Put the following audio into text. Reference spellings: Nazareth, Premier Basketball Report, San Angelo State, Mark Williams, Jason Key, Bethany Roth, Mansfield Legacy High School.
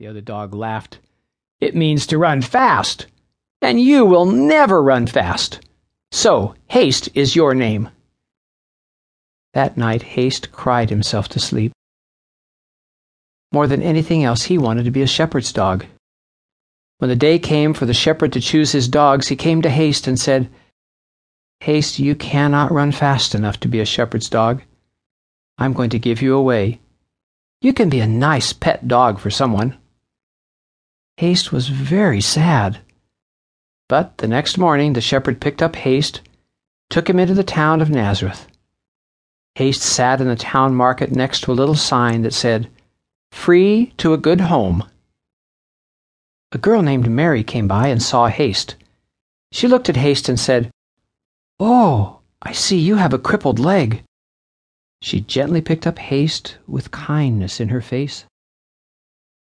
The other dog laughed. "It means to run fast, and you will never run fast. So, Haste is your name." That night, Haste cried himself to sleep. More than anything else, he wanted to be a shepherd's dog. When the day came for the shepherd to choose his dogs, he came to Haste and said, "Haste, you cannot run fast enough to be a shepherd's dog. I'm going to give you away. You can be a nice pet dog for someone." Haste was very sad. But the next morning, the shepherd picked up Haste, took him into the town of Nazareth. Haste sat in the town market next to a little sign that said, "Free to a good home." A girl named Mary came by and saw Haste. She looked at Haste and said, "Oh, I see you have a crippled leg." She gently picked up Haste with kindness in her face.